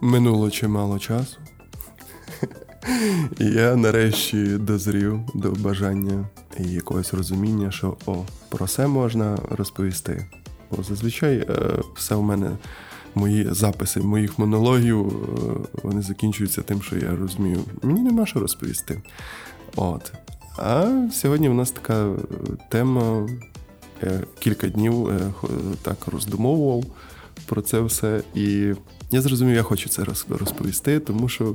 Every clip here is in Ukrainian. Минуло чимало часу, і я нарешті дозрів до бажання і якогось розуміння, що про все можна розповісти. Бо зазвичай все в мене, мої записи, моїх монологів, вони закінчуються тим, що я розумію, мені нема що розповісти. А сьогодні в нас така тема, кілька днів так роздумовував про це все, і я зрозумів, я хочу це розповісти, тому що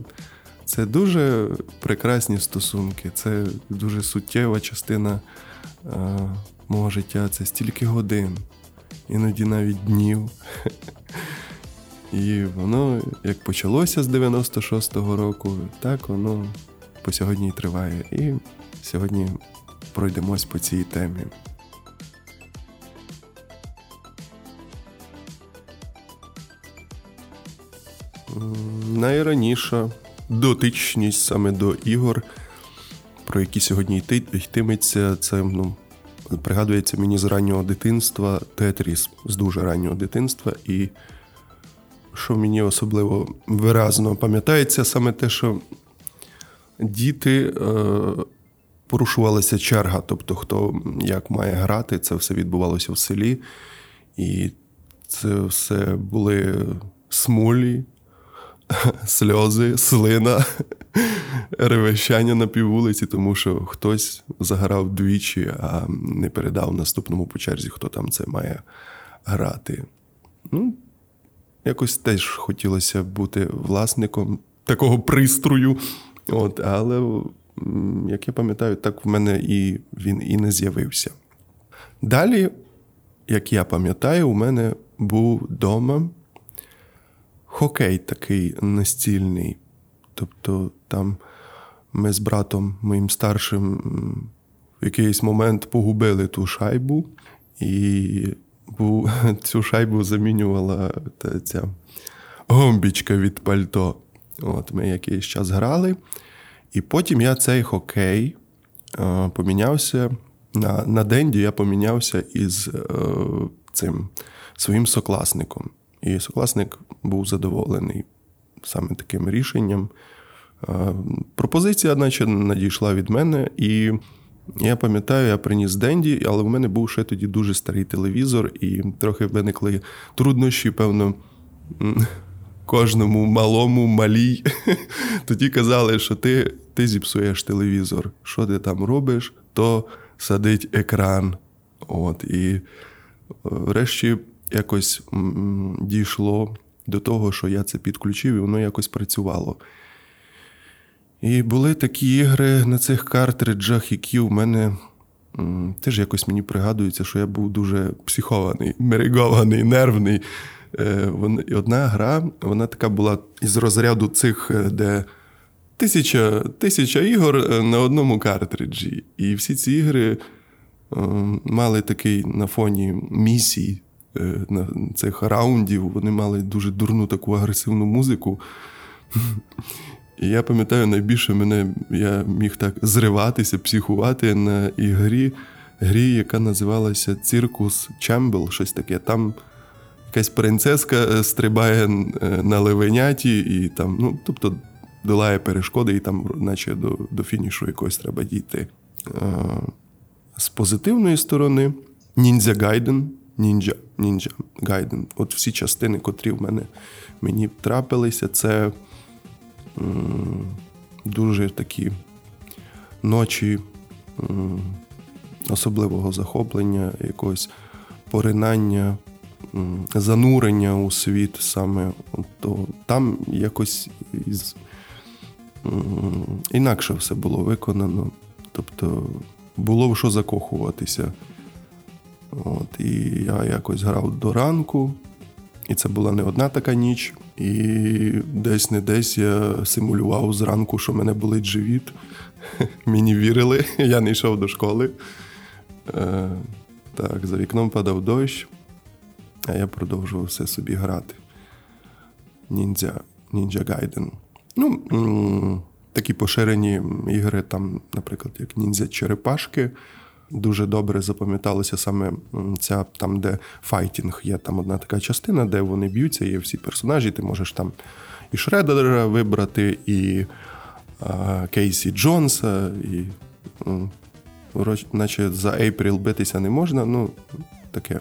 це дуже прекрасні стосунки, це дуже суттєва частина мого життя, це стільки годин, іноді навіть днів. І воно, як почалося з 96-го року, так воно по сьогодні і триває. І сьогодні пройдемось по цій темі. Найраніша дотичність саме до ігор, про які сьогодні йтиметься, це, пригадується мені з раннього дитинства Тетріс, з дуже раннього дитинства. І що мені особливо виразно пам'ятається, саме те, що діти порушувалася черга, тобто хто як має грати, це все відбувалося в селі. І це все були смулі, сльози, слина, ревещання на піввулиці, тому що хтось заграв двічі, а не передав наступному по черзі, хто там це має грати. Якось теж хотілося бути власником такого пристрою, але, як я пам'ятаю, так в мене і він і не з'явився. Далі, як я пам'ятаю, у мене був дома хокей такий настільний. Тобто там ми з братом, моїм старшим, в якийсь момент погубили ту шайбу, і цю шайбу замінювала ця гомбічка від пальто. Ми якийсь час грали, і потім я цей хокей помінявся, на Денді я помінявся із цим своїм сокласником. І сокласник був задоволений саме таким рішенням. Пропозиція, наче, надійшла від мене, і я пам'ятаю, я приніс Денді, але в мене був ще тоді дуже старий телевізор, і трохи виникли труднощі, певно, кожному малому, малій. Тоді казали, що ти зіпсуєш телевізор. Що ти там робиш, то садить екран. І врешті якось дійшло до того, що я це підключив, і воно якось працювало. І були такі ігри на цих картриджах, які в мене теж якось мені пригадується, що я був дуже психований, мерегований, нервний. І одна гра, вона така була із розряду цих, де тисяча ігор на одному картриджі. І всі ці ігри мали такий на фоні місій, на цих раундів, вони мали дуже дурну таку агресивну музику. І я пам'ятаю, найбільше я міг так зриватися, психувати на грі, яка називалася Circus Chamber, щось таке. Там якась принцеска стрибає на левеняті і там, тобто долає перешкоди і там наче до фінішу якось треба дійти. З позитивної сторони Ninja Gaiden. От всі частини, котрі в мені трапилися, це дуже такі ночі особливого захоплення, якогось поринання, занурення у світ саме. Там якось інакше все було виконано. Тобто було в що закохуватися. І я якось грав до ранку, і це була не одна така ніч. І десь-не-десь я симулював зранку, що в мене болить живіт. Мені вірили, я не йшов до школи. Так, за вікном падав дощ, а я продовжував все собі грати. Ninja Gaiden. Такі поширені ігри, там, наприклад, як Ніндзя Черепашки, дуже добре запам'яталося саме ця, там, де файтінг. Є там одна така частина, де вони б'ються, є всі персонажі, ти можеш там і Шредера вибрати, і Кейсі Джонса, і наче за Ейпріл битися не можна, ну, таке.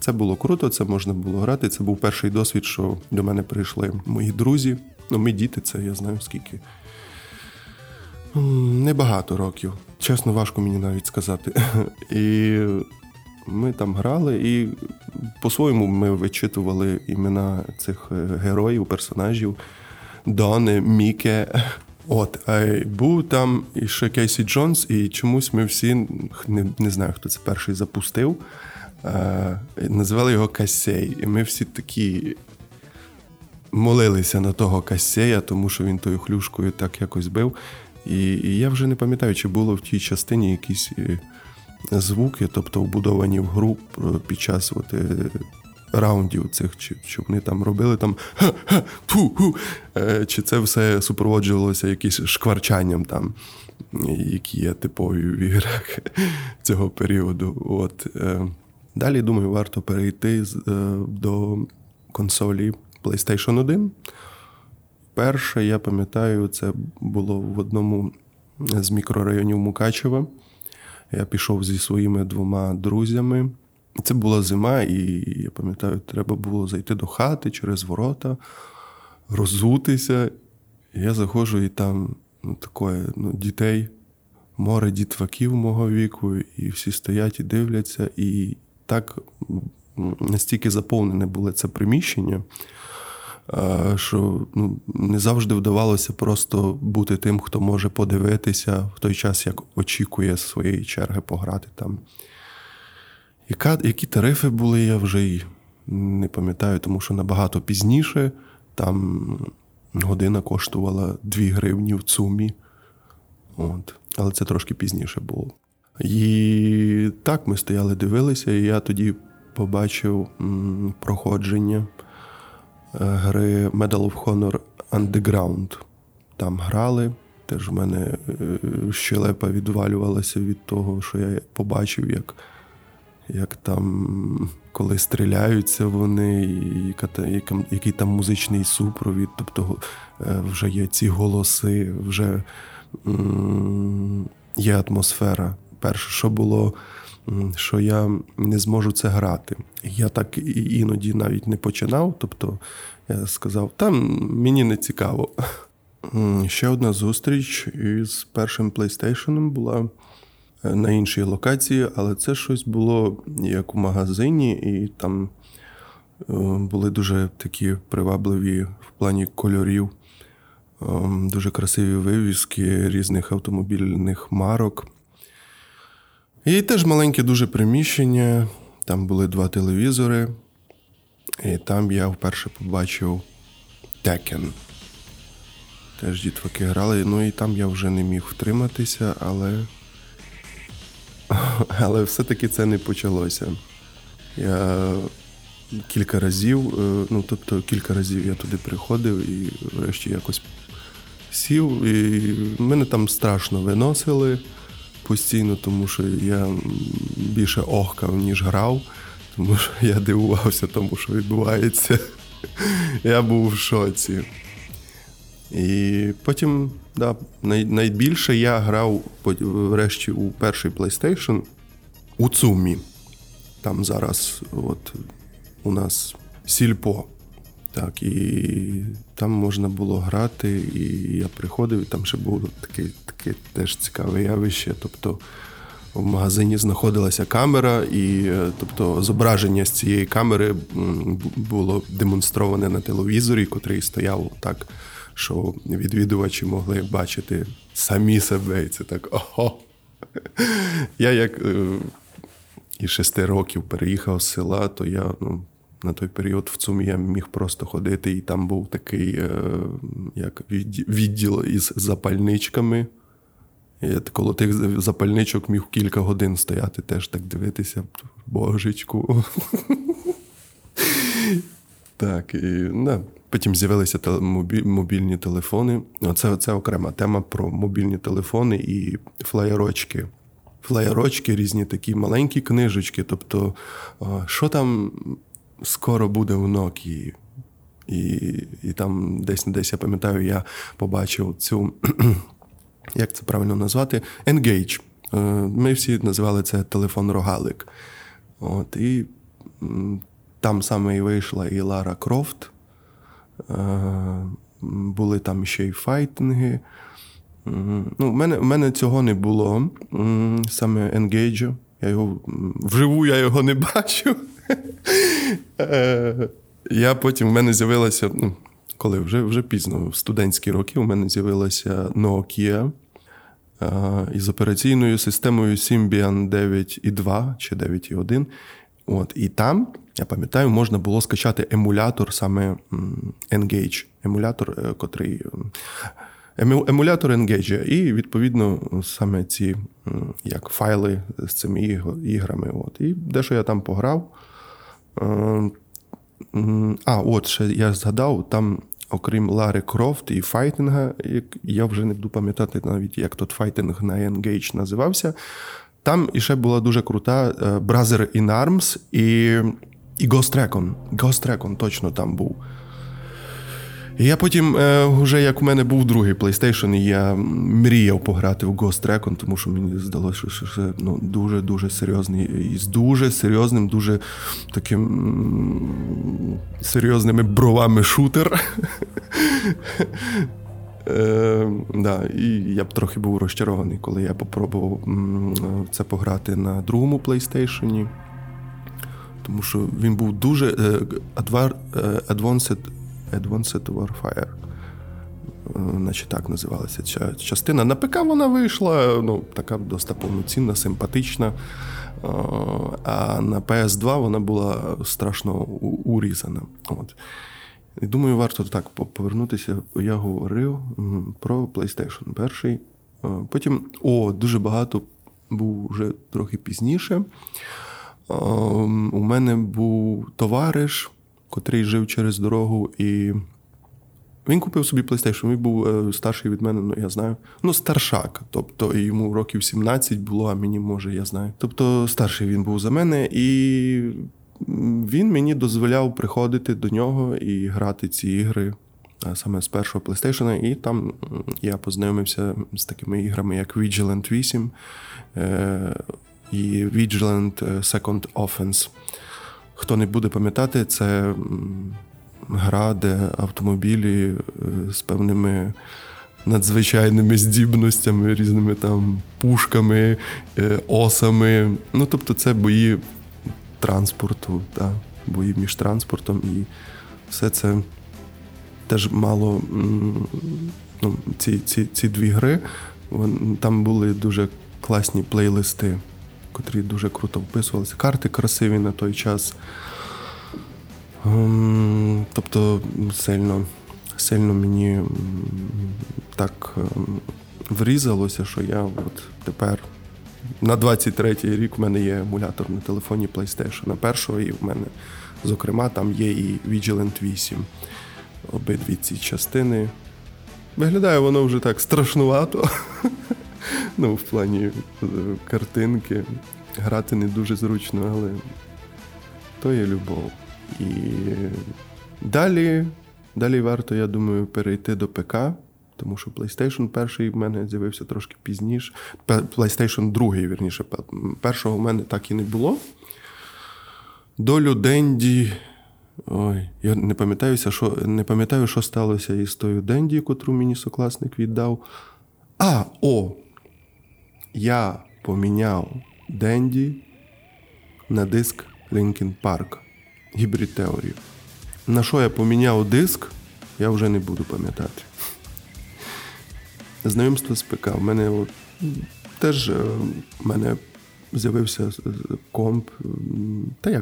Це було круто, це можна було грати, це був перший досвід, що до мене прийшли мої друзі, ну, ми діти, це я знаю скільки. Небагато років. Чесно, важко мені навіть сказати. І ми там грали, і по-своєму ми вичитували імена цих героїв, персонажів. Донне, Міке. От, був там і ще Кейсі Джонс, і чомусь ми всі, не знаю, хто це перший запустив, назвали його Касей. І ми всі такі... молилися на того Касея, тому що він тою хлюшкою так якось бив. І я вже не пам'ятаю, чи було в тій частині якісь звуки, тобто вбудовані в гру під час от, раундів цих, чи вони там робили там ха-ха, пу-ху, чи це все супроводжувалося якимось шкварчанням там, які є типові в іграх цього періоду. От. Далі, думаю, варто перейти до консолі PlayStation 1. Перше, я пам'ятаю, це було в одному з мікрорайонів Мукачева. Я пішов зі своїми двома друзями. Це була зима, і, я пам'ятаю, треба було зайти до хати через ворота, розутися. Я заходжу, і там дітей, море дітваків мого віку, і всі стоять і дивляться. І так настільки заповнене було це приміщення, що не завжди вдавалося просто бути тим, хто може подивитися в той час, як очікує своєї черги пограти там. Які тарифи були, я вже й не пам'ятаю, тому що набагато пізніше там година коштувала 2 гривні в ЦУМі. От. Але це трошки пізніше було. І так ми стояли, дивилися, і я тоді побачив проходження гри Medal of Honor Underground. Там грали, теж в мене щелепа відвалювалася від того, що я побачив, як там, коли стріляються вони, який там музичний супровід, тобто вже є ці голоси, вже є атмосфера. Перше, що було, що я не зможу це грати. Я так іноді навіть не починав, тобто я сказав, там мені не цікаво. Ще одна зустріч із першим PlayStation була на іншій локації, але це щось було як у магазині, і там були дуже такі привабливі в плані кольорів, дуже красиві вивіски різних автомобільних марок. І теж маленьке дуже приміщення, там були 2 телевізори, і там я вперше побачив Tekken. Теж дітваки грали, ну і там я вже не міг втриматися, але все-таки це не почалося. Я кілька разів я туди приходив і врешті якось сів, і мене там страшно виносили. Постійно, тому що я більше охкав, ніж грав, тому що я дивувався тому, що відбувається. Я був в шоці. І потім, найбільше я грав врешті у перший PlayStation у ЦУМі. Там зараз от у нас сільпо. Так, і там можна було грати, і я приходив, і там ще було таке теж цікаве явище. Тобто в магазині знаходилася камера, і тобто зображення з цієї камери було демонстроване на телевізорі, котрий стояв так, що відвідувачі могли бачити самі себе. І це так, ого! Я як і 6 років переїхав з села, то я... на той період в ЦУМі я міг просто ходити, і там був такий як відділ із запальничками. Я коло тих запальничок міг кілька годин стояти, теж так дивитися. Божечку. Так, і потім з'явилися мобільні телефони. Це окрема тема про мобільні телефони і флаєрочки. флаєрочки, різні такі маленькі книжечки. Тобто, що там скоро буде у Nokia? І там десь, я пам'ятаю, я побачив цю, як це правильно назвати, N-Gage. Ми всі називали це телефон-рогалик. От, і там саме і вийшла і Лара Крофт. Були там ще й файтинги. Ну, в мене цього не було, саме N-Gage. Вживу я його не бачу. Я потім, в мене з'явилася, коли вже пізно, в студентські роки, у мене з'явилася Nokia із операційною системою Symbian 9.2 чи 9.1. От, і там, я пам'ятаю, можна було скачати емулятор саме N-Gage. Емулятор N-Gage і, відповідно, саме ці як файли з цими іграми. От. І дещо я там пограв. От ще я згадав, там, окрім Лари Крофт і файтинга, я вже не буду пам'ятати навіть, як тот файтинг на N-Gage називався, там іще була дуже крута Brother in Arms і Ghost Recon. Ghost Recon точно там був. І я потім, вже як у мене був другий PlayStation, я мріяв пограти в Ghost Recon, тому що мені здалося, що це дуже-дуже серйозний, і з дуже серйозним, дуже таким серйозними бровами шутер. І я б трохи був розчарований, коли я попробував це пограти на другому PlayStation, тому що він був дуже Advanced Warfire, наче так називалася ця частина. На ПК вона вийшла, така досить повноцінна, симпатична. А на PS2 вона була страшно урізана. От. І думаю, варто так повернутися. Я говорив про PlayStation 1. Потім, дуже багато був вже трохи пізніше. У мене був товариш, котрий жив через дорогу, і він купив собі PlayStation. Він був старший від мене, я знаю. Старшак. Тобто йому років 17 було, а мені, може, я знаю. Тобто старший він був за мене, і він мені дозволяв приходити до нього і грати ці ігри саме з першого PlayStation. І там я познайомився з такими іграми, як Vigilante 8 і Vigilante Second Offense. Хто не буде пам'ятати, це гра, де автомобілі з певними надзвичайними здібностями, різними там пушками, осами. Тобто це бої транспорту, бої між транспортом, і все це теж мало, ці дві гри, там були дуже класні плейлисти, котрі дуже круто вписувалися. Карти красиві на той час. Тобто сильно мені так врізалося, що я от тепер на 23-й рік в мене є емулятор на телефоні PlayStation 1, і в мене, зокрема, там є і Vigilante 8. Обидві ці частини. Виглядає воно вже так страшнувато. В плані картинки. Грати не дуже зручно, але то є любов. І далі варто, я думаю, перейти до ПК, тому що PlayStation 1 в мене з'явився трошки пізніше. PlayStation 2, вірніше. Першого в мене так і не було. Долю Денді... я не пам'ятаю, що сталося із тою Денді, котру мені сокласник віддав. Я поміняв Денді на диск Linkin Park Hybrid Theory. На що я поміняв диск, я вже не буду пам'ятати. Знайомство з ПК. У мене з'явився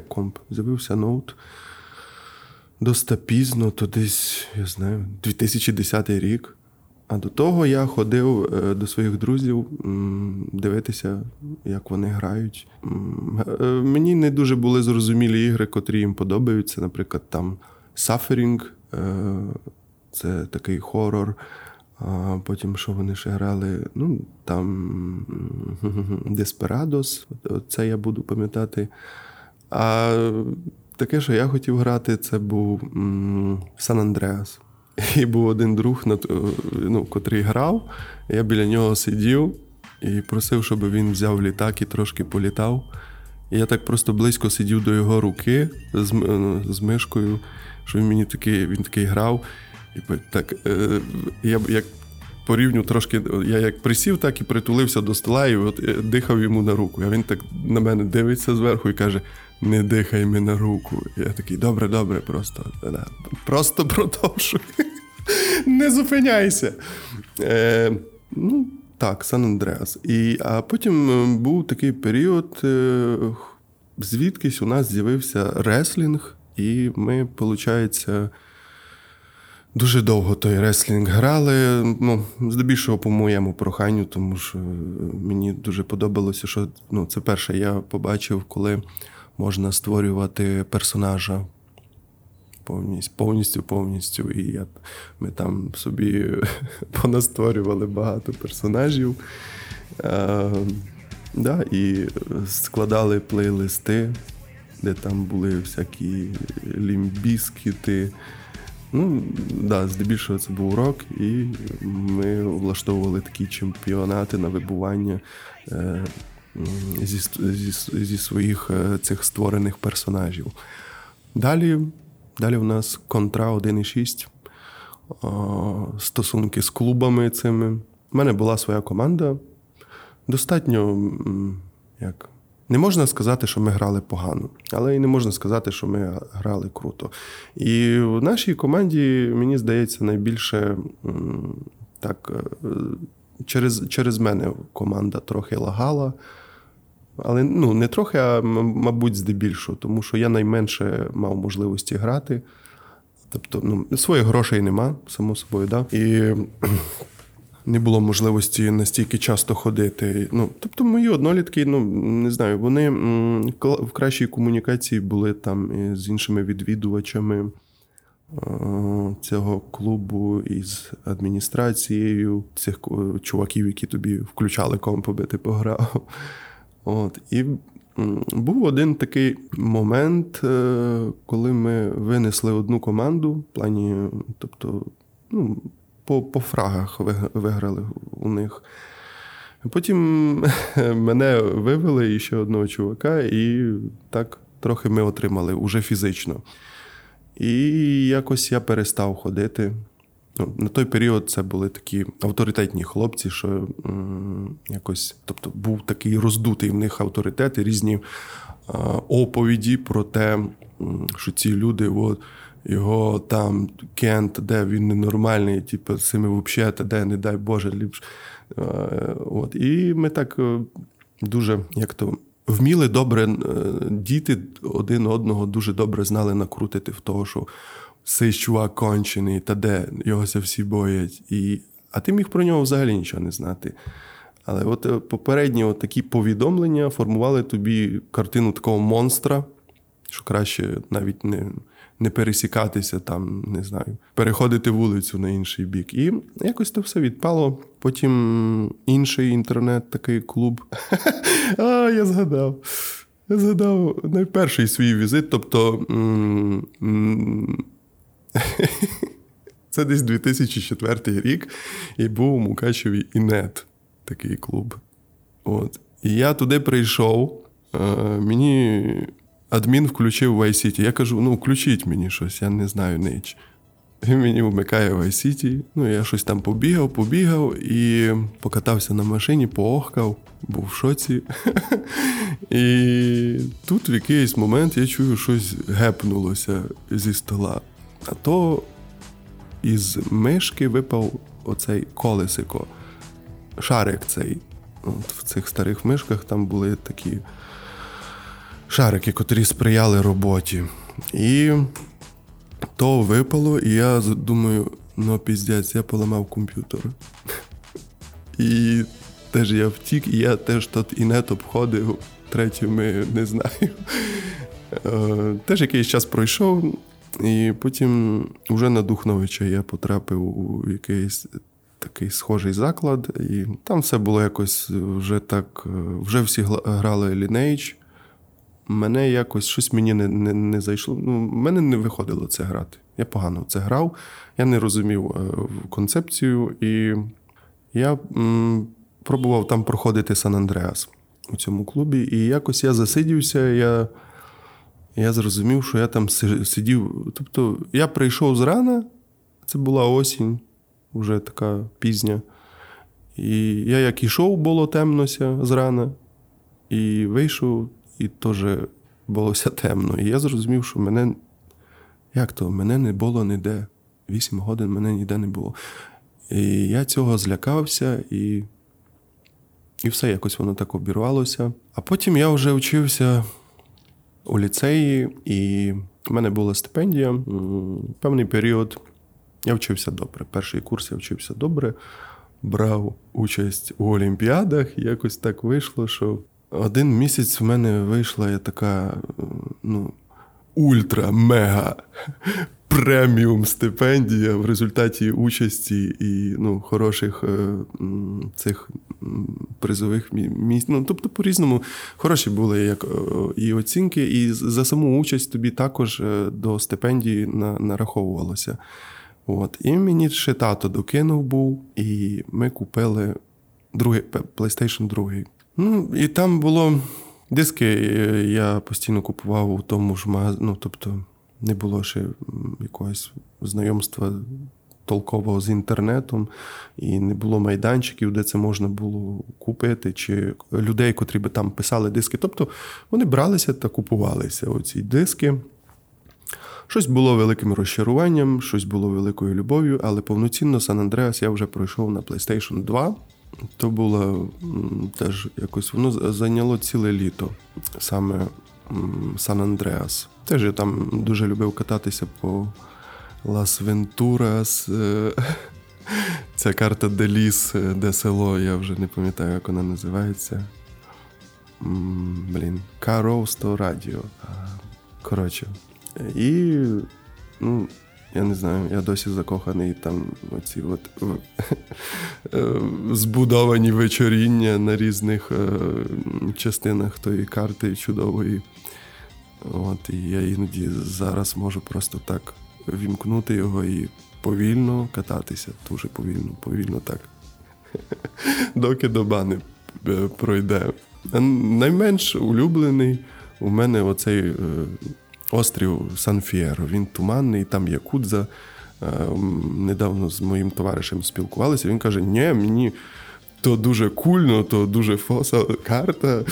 комп, з'явився ноут. Досить пізно, то десь, я знаю, 2010 рік. А до того я ходив до своїх друзів дивитися, як вони грають. Мені не дуже були зрозумілі ігри, котрі їм подобаються. Наприклад, там Suffering, це такий хорор, А потім, що вони ще грали, ну, там Desperados, це я буду пам'ятати. А таке, що я хотів грати, це був San Andreas. І був один друг, ну, котрий грав, я біля нього сидів і просив, щоб він взяв літак і трошки політав. І я так просто близько сидів до його руки з мишкою, що він такий грав. І так, я як порівню трошки, я як присів, так і притулився до стола і от дихав йому на руку. А він так на мене дивиться зверху і каже: не дихай мені на руку. Я такий: добре, просто продовжуй. Не зупиняйся. Ну, так, San Andreas. А потім був такий період, звідкись у нас з'явився реслінг, і ми, виходить, дуже довго той реслінг грали, ну, здебільшого по моєму проханню, тому що мені дуже подобалося, що, ну, це перше я побачив, коли можна створювати персонажа повністю. І ми там собі понастворювали багато персонажів. Да, і складали плейлисти, де там були всякі лімбіскіти. Ну, да, здебільшого це був рок, і ми влаштовували такі чемпіонати на вибування зі своїх цих створених персонажів. Далі у нас Контра 1.6, стосунки з клубами цими. У мене була своя команда. Достатньо, як... Не можна сказати, що ми грали погано, але і не можна сказати, що ми грали круто. І в нашій команді, мені здається, найбільше так через мене команда трохи лагала. Але, ну, не трохи, а, мабуть, здебільшого, тому що я найменше мав можливості грати. Тобто, ну, своїх грошей нема, само собою, да. І не було можливості настільки часто ходити. Ну, тобто мої однолітки, ну, не знаю, вони в кращій комунікації були там з іншими відвідувачами цього клубу, із адміністрацією, цих чуваків, які тобі включали компоби, ти пограв. От. І був один такий момент, коли ми винесли одну команду, в плані, тобто, ну, по фрагах виграли у них. Потім мене вивели і ще одного чувака, і так трохи ми отримали, уже фізично. І якось я перестав ходити. На той період це були такі авторитетні хлопці, що якось, тобто, був такий роздутий в них авторитет і різні оповіді про те, що ці люди, от, його там Кент, де він ненормальний, типу, з цими взагалі, де, не дай Боже, ліпше. От. І ми так дуже, як то, вміли добре, діти один одного дуже добре знали накрутити в того, що цей чувак кончений, та де, його всі боять. А ти міг про нього взагалі нічого не знати. Але от попередні от такі повідомлення формували тобі картину такого монстра, що краще навіть не пересікатися там, не знаю, переходити вулицю на інший бік. І якось то все відпало. Потім інший інтернет, такий клуб. Я згадав найперший свій візит, тобто це десь 2004 рік, і був у Мукачеві Інет, такий клуб. От. І я туди прийшов, мені адмін включив Vice City. Я кажу: ну, включіть мені щось, я не знаю ніч. Він мені вмикає Vice City. Ну, я щось там побігав і покатався на машині, поохкав, був в шоці. І тут в якийсь момент я чую, щось гепнулося зі стола. А то із мишки випав оцей колесико, шарик цей. От в цих старих мишках там були такі шарики, котрі сприяли роботі. І то випало, і я думаю: ну, піздець, я поламав комп'ютер. І теж я втік, і я теж тут Інет обходив, третіми, не знаю. Теж якийсь час пройшов, і потім уже на Духновича я потрапив у якийсь такий схожий заклад, і там все було якось вже так, вже всі грали Lineage. Мене якось, щось мені не зайшло, в мене не виходило це грати. Я погано в це грав, я не розумів концепцію, і я пробував там проходити San Andreas у цьому клубі, і якось я засидівся, я зрозумів, що я там сидів, тобто я прийшов зрана, це була осінь, вже така пізня, і я як ішов, було темнося зрана, і вийшов, і теж булося темно. І я зрозумів, що мене, як то, мене не було ніде. 8 годин мене ніде не було. І я цього злякався, і все, якось воно так обірвалося. А потім я вже вчився у ліцеї, і в мене була стипендія. Певний період я вчився добре. Перший курс я вчився добре, брав участь у олімпіадах, і якось так вийшло, що... Один місяць в мене вийшла я така, ультра-мега-преміум стипендія в результаті участі і, хороших цих призових місць. Тобто, по-різному, хороші були як і оцінки, і за саму участь тобі також до стипендії нараховувалося. От. І мені ще тато докинув був, і ми купили другий, PlayStation 2. І там було диски, я постійно купував у тому ж магазині, тобто не було ще якогось знайомства толкового з інтернетом, і не було майданчиків, де це можна було купити, чи людей, котрі би там писали диски. Тобто вони бралися та купувалися оці диски. Щось було великим розчаруванням, щось було великою любов'ю, але повноцінно San Andreas я вже пройшов на PlayStation 2. То було теж якось, воно зайняло ціле літо, саме San Andreas. Теж я там дуже любив кататися по Лас Вентурас, ця карта де ліс, де село, я вже не пам'ятаю, як вона називається. Кароусто Радіо. Коротше, і, я не знаю, я досі закоханий там оці збудовані вечоріння на різних частинах тої карти чудової. От, і я іноді зараз можу просто так вімкнути його і повільно кататися. Дуже повільно так. Доки доба не пройде. Найменш улюблений у мене оцей... Острів Сан-Ф'єро, він туманний, там є кудза. Недавно з моїм товаришем спілкувалися, він каже, ні, мені то дуже кульно, то дуже фоса карта.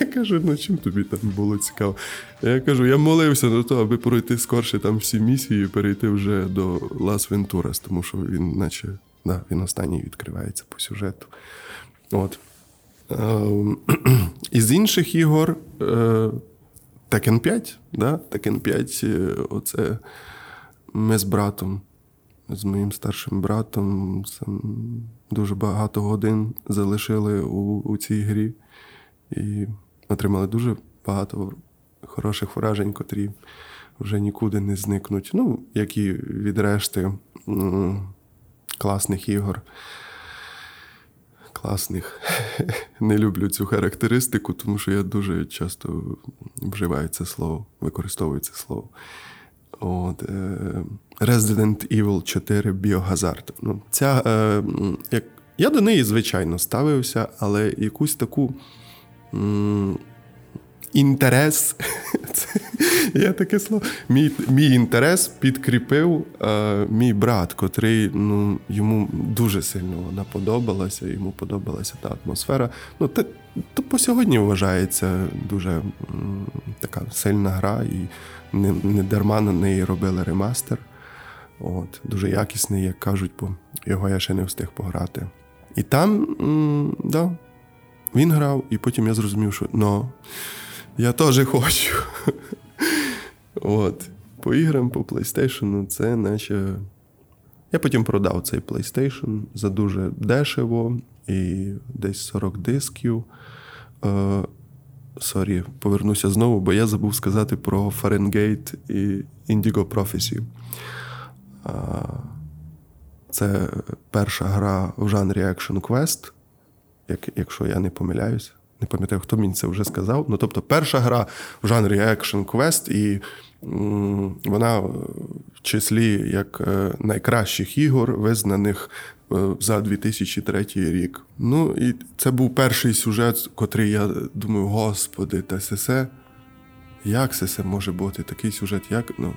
Я кажу, чим тобі там було цікаво? Я кажу, я молився до того, аби пройти скорше там всі місії і перейти вже до Лас Вентурас, тому що він наче, він останній відкривається по сюжету. От. Із інших ігор... Tekken 5, Tekken 5, оце ми з братом, з моїм старшим братом, дуже багато годин залишили у цій грі і отримали дуже багато хороших вражень, котрі вже нікуди не зникнуть, як і від решти класних ігор. Класних. Не люблю цю характеристику, тому що я дуже часто вживаю це слово, використовую це слово. От, Resident Evil 4 Biohazard. Я до неї, звичайно, ставився, але якусь таку інтерес, я таке слово, мій інтерес підкріпив мій брат, котрий, йому дуже сильно вона подобалася, йому подобалася та атмосфера. То по сьогодні вважається дуже така сильна гра, і не дарма на неї робили ремастер. От, дуже якісний, як кажуть, бо його я ще не встиг пограти. І там, він грав, і потім я зрозумів, що я теж хочу. От. По іграм, по PlayStation, це наче... Я потім продав цей PlayStation за дуже дешево, і десь 40 дисків. Повернуся знову, бо я забув сказати про Fahrenheit і Indigo Prophecy. Це перша гра в жанрі Action Quest, якщо я не помиляюсь. Не пам'ятаю, хто мені це вже сказав. Ну, тобто, перша гра в жанрі Action Quest, і вона в числі як найкращих ігор, визнаних за 2003 рік. Ну, і це був перший сюжет, котрий я думаю, господи, та сесе, як сесе може бути? Такий сюжет, як? Ну,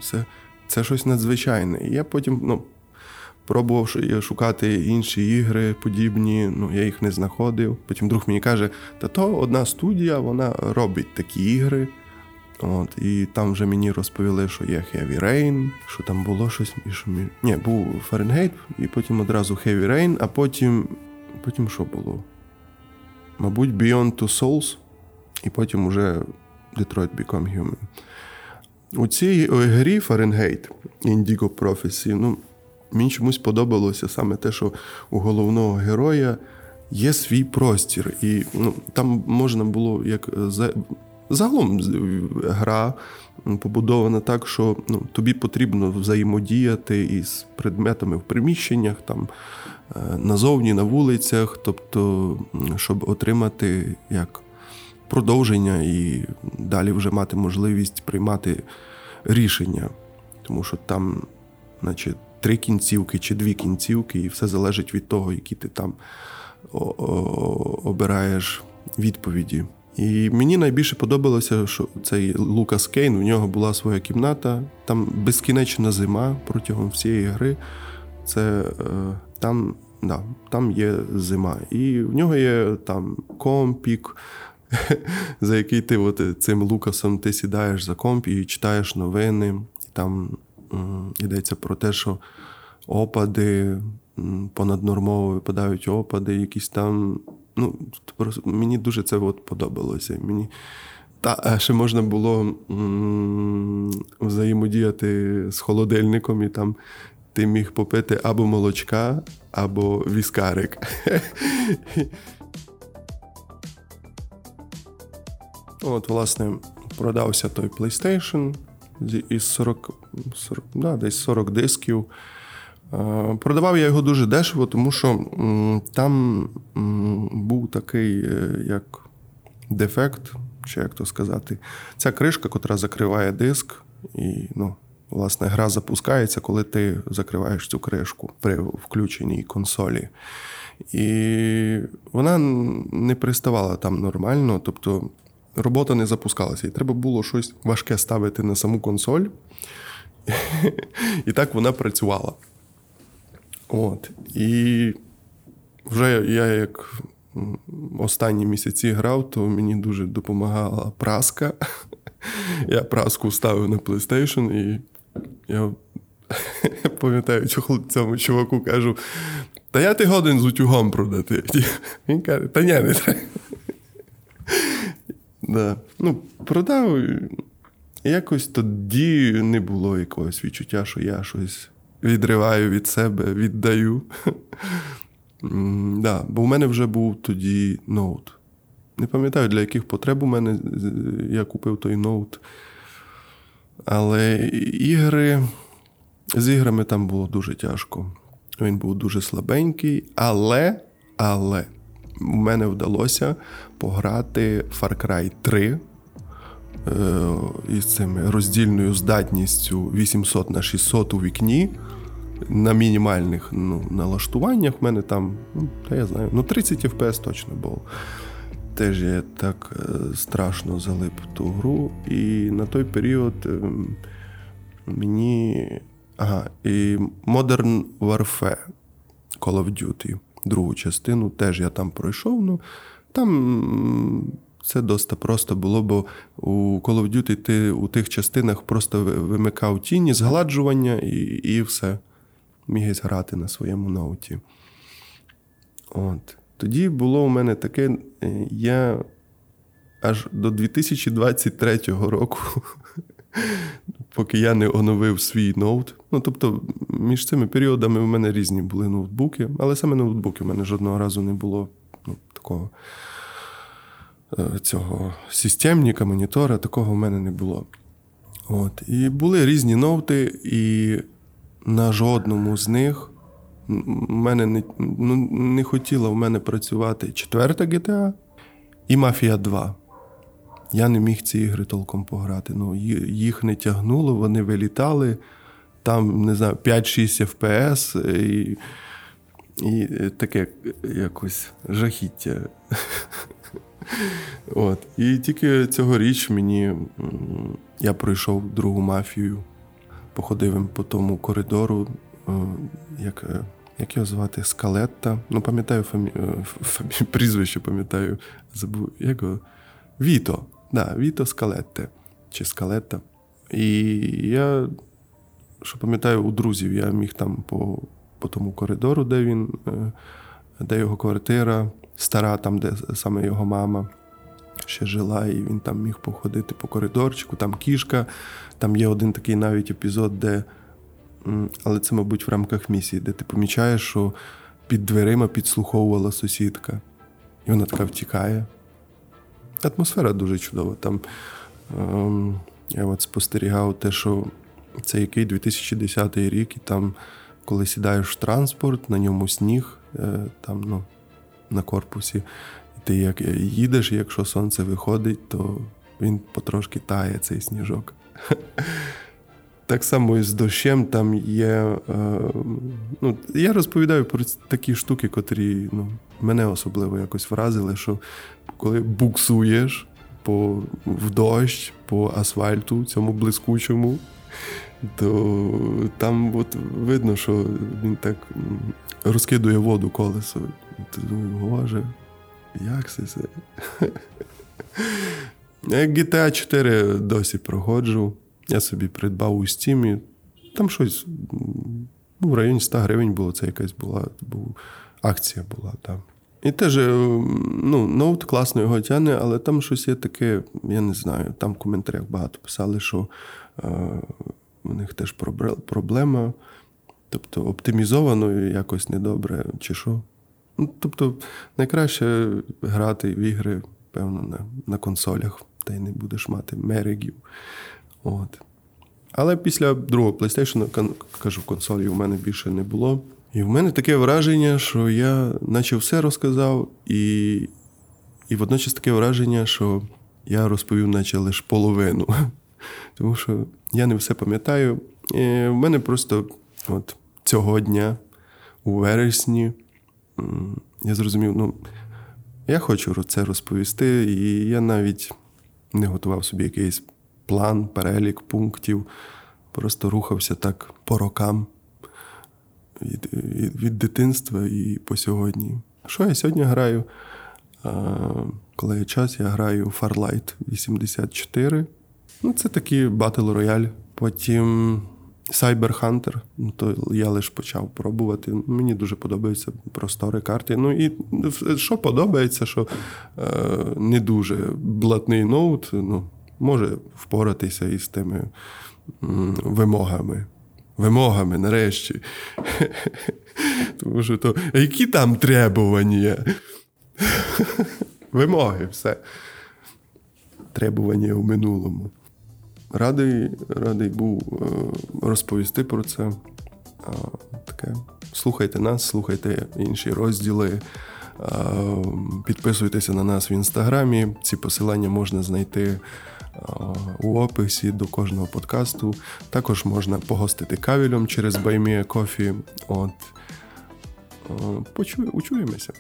це щось надзвичайне. І я потім, пробував шукати інші ігри подібні, я їх не знаходив. Потім друг мені каже, та то одна студія, вона робить такі ігри. І там вже мені розповіли, що є Heavy Rain, що там було щось. Був Fahrenheit, і потім одразу Heavy Rain, а потім що було? Мабуть, Beyond Two Souls, і потім уже Detroit Become Human. У цій грі Fahrenheit, Indigo Prophecy, мені чомусь подобалося саме те, що у головного героя є свій простір. І там можна було як... Загалом гра побудована так, що тобі потрібно взаємодіяти із предметами в приміщеннях, там, назовні, на вулицях, тобто, щоб отримати як продовження і далі вже мати можливість приймати рішення. Тому що там, значить, 3 кінцівки чи 2 кінцівки, і все залежить від того, які ти там обираєш відповіді. І мені найбільше подобалося, що цей Лукас Кейн, у нього була своя кімната, там безкінечна зима протягом всієї гри. Це там є зима. І в нього є там компік, за який ти цим Лукасом ти сідаєш за комп і читаєш новини. І там йдеться про те, що опади, понаднормово випадають опади, якісь там... мені дуже це подобалося. А ще можна було взаємодіяти з холодильником, і там ти міг попити або молочка, або віскарик. Власне, продався той PlayStation із 40 дисків. Продавав я його дуже дешево, тому що там був такий як дефект, чи як то сказати, ця кришка, котра закриває диск, і, власне, гра запускається, коли ти закриваєш цю кришку при включеній консолі. І вона не приставала там нормально, тобто робота не запускалася, і треба було щось важке ставити на саму консоль, і так вона працювала. І вже я як останні місяці грав, то мені дуже допомагала праска. Я праску ставив на PlayStation, і я пам'ятаю цьому чуваку, кажу, та я ти годен з утюгом продати. Він каже, та не треба. Продав, і якось тоді не було якогось відчуття, що я щось... відриваю від себе, віддаю. Бо в мене вже був тоді ноут. Не пам'ятаю, для яких потреб у мене я купив той ноут. Але з іграми там було дуже тяжко. Він був дуже слабенький, але в мене вдалося пограти Far Cry 3 із цими роздільною здатністю 800x600 у вікні на мінімальних налаштуваннях. В мене там, 30 FPS точно було. Теж я так страшно залип ту гру. І на той період мені... і Modern Warfare Call of Duty, другу частину, теж я там пройшов. Там... Це досить просто було, бо у Call of Duty ти у тих частинах просто вимикав тіні, згладжування і все. Міг грати на своєму ноуті. Тоді було у мене таке, я аж до 2023 року, поки я не оновив свій ноут. Тобто між цими періодами в мене різні були ноутбуки, але саме ноутбуки в мене жодного разу не було такого... цього системника, монітора, такого в мене не було. І були різні ноути, і на жодному з них не хотіла в мене працювати четверта GTA і Мафія 2. Я не міг ці ігри толком пограти. Ну, їх не тягнуло, вони вилітали. Там, не знаю, 5-6 FPS і таке якось жахіття. От. І тільки цьогоріч я пройшов другу мафію, походив по тому коридору, як його звати, Скалетта. Ну, пам'ятаю прізвище, пам'ятаю, забув, як його? Віто. Да, Віто Скалетте. Чи Скалетта. І я, що пам'ятаю, у друзів я міг там по тому коридору, де його квартира, стара, там, де саме його мама ще жила, і він там міг походити по коридорчику, там кішка, там є один такий навіть епізод, де, але це, мабуть, в рамках місії, де ти помічаєш, що під дверима підслуховувала сусідка. І вона така втікає. Атмосфера дуже чудова. Там я от спостерігав те, що це який 2010 рік, і там, коли сідаєш в транспорт, на ньому сніг, там, ну, на корпусі, і ти як їдеш, і якщо сонце виходить, то він потрошки тає, цей сніжок. Так само і з дощем там є... Ну, я розповідаю про такі штуки, котрі, ну, мене особливо якось вразили, що коли буксуєш в дощ, по асфальту, цьому блискучому, то там от видно, що він так розкидує воду колесо. Ти думаєш, боже, як це все? GTA 4 досі проходжу. Я собі придбав у Steam, там щось в районі 100 гривень було, це якась була акція була там. І теж, ну, ноут класно його тягне, але там щось є таке, я не знаю, там в коментарях багато писали, що у них теж проблема, тобто оптимізовано якось недобре, чи що. Ну, тобто найкраще грати в ігри, певно, на консолях, та й не будеш мати мерігів. От. Але після другого PlayStation, кажу, консолі у мене більше не було. І в мене таке враження, що я наче все розказав, і водночас таке враження, що я розповів наче лише половину. Тому що я не все пам'ятаю. І в мене просто от цього дня, у вересні, я зрозумів, ну, я хочу це розповісти, і я навіть не готував собі якийсь план, перелік пунктів, просто рухався так по рокам від дитинства і по сьогодні. Що я сьогодні граю? Коли є час, я граю Fahrenheit 84. Ну, це такий Battle Royale. Потім Cyber Hunter. Ну, то я лише почав пробувати. Мені дуже подобаються простори карти. Ну, і що подобається, що не дуже блатний ноут, ну, може впоратися із тими вимогами. Вимогами, нарешті. Тому що то, які там требування? Вимоги, все. Требування у минулому. Радий був розповісти про це. Таке. Слухайте нас, слухайте інші розділи. Підписуйтеся на нас в Інстаграмі. Ці посилання можна знайти у описі до кожного подкасту. Також можна погостити кавілем через Buy Me a Coffee. Почуємося.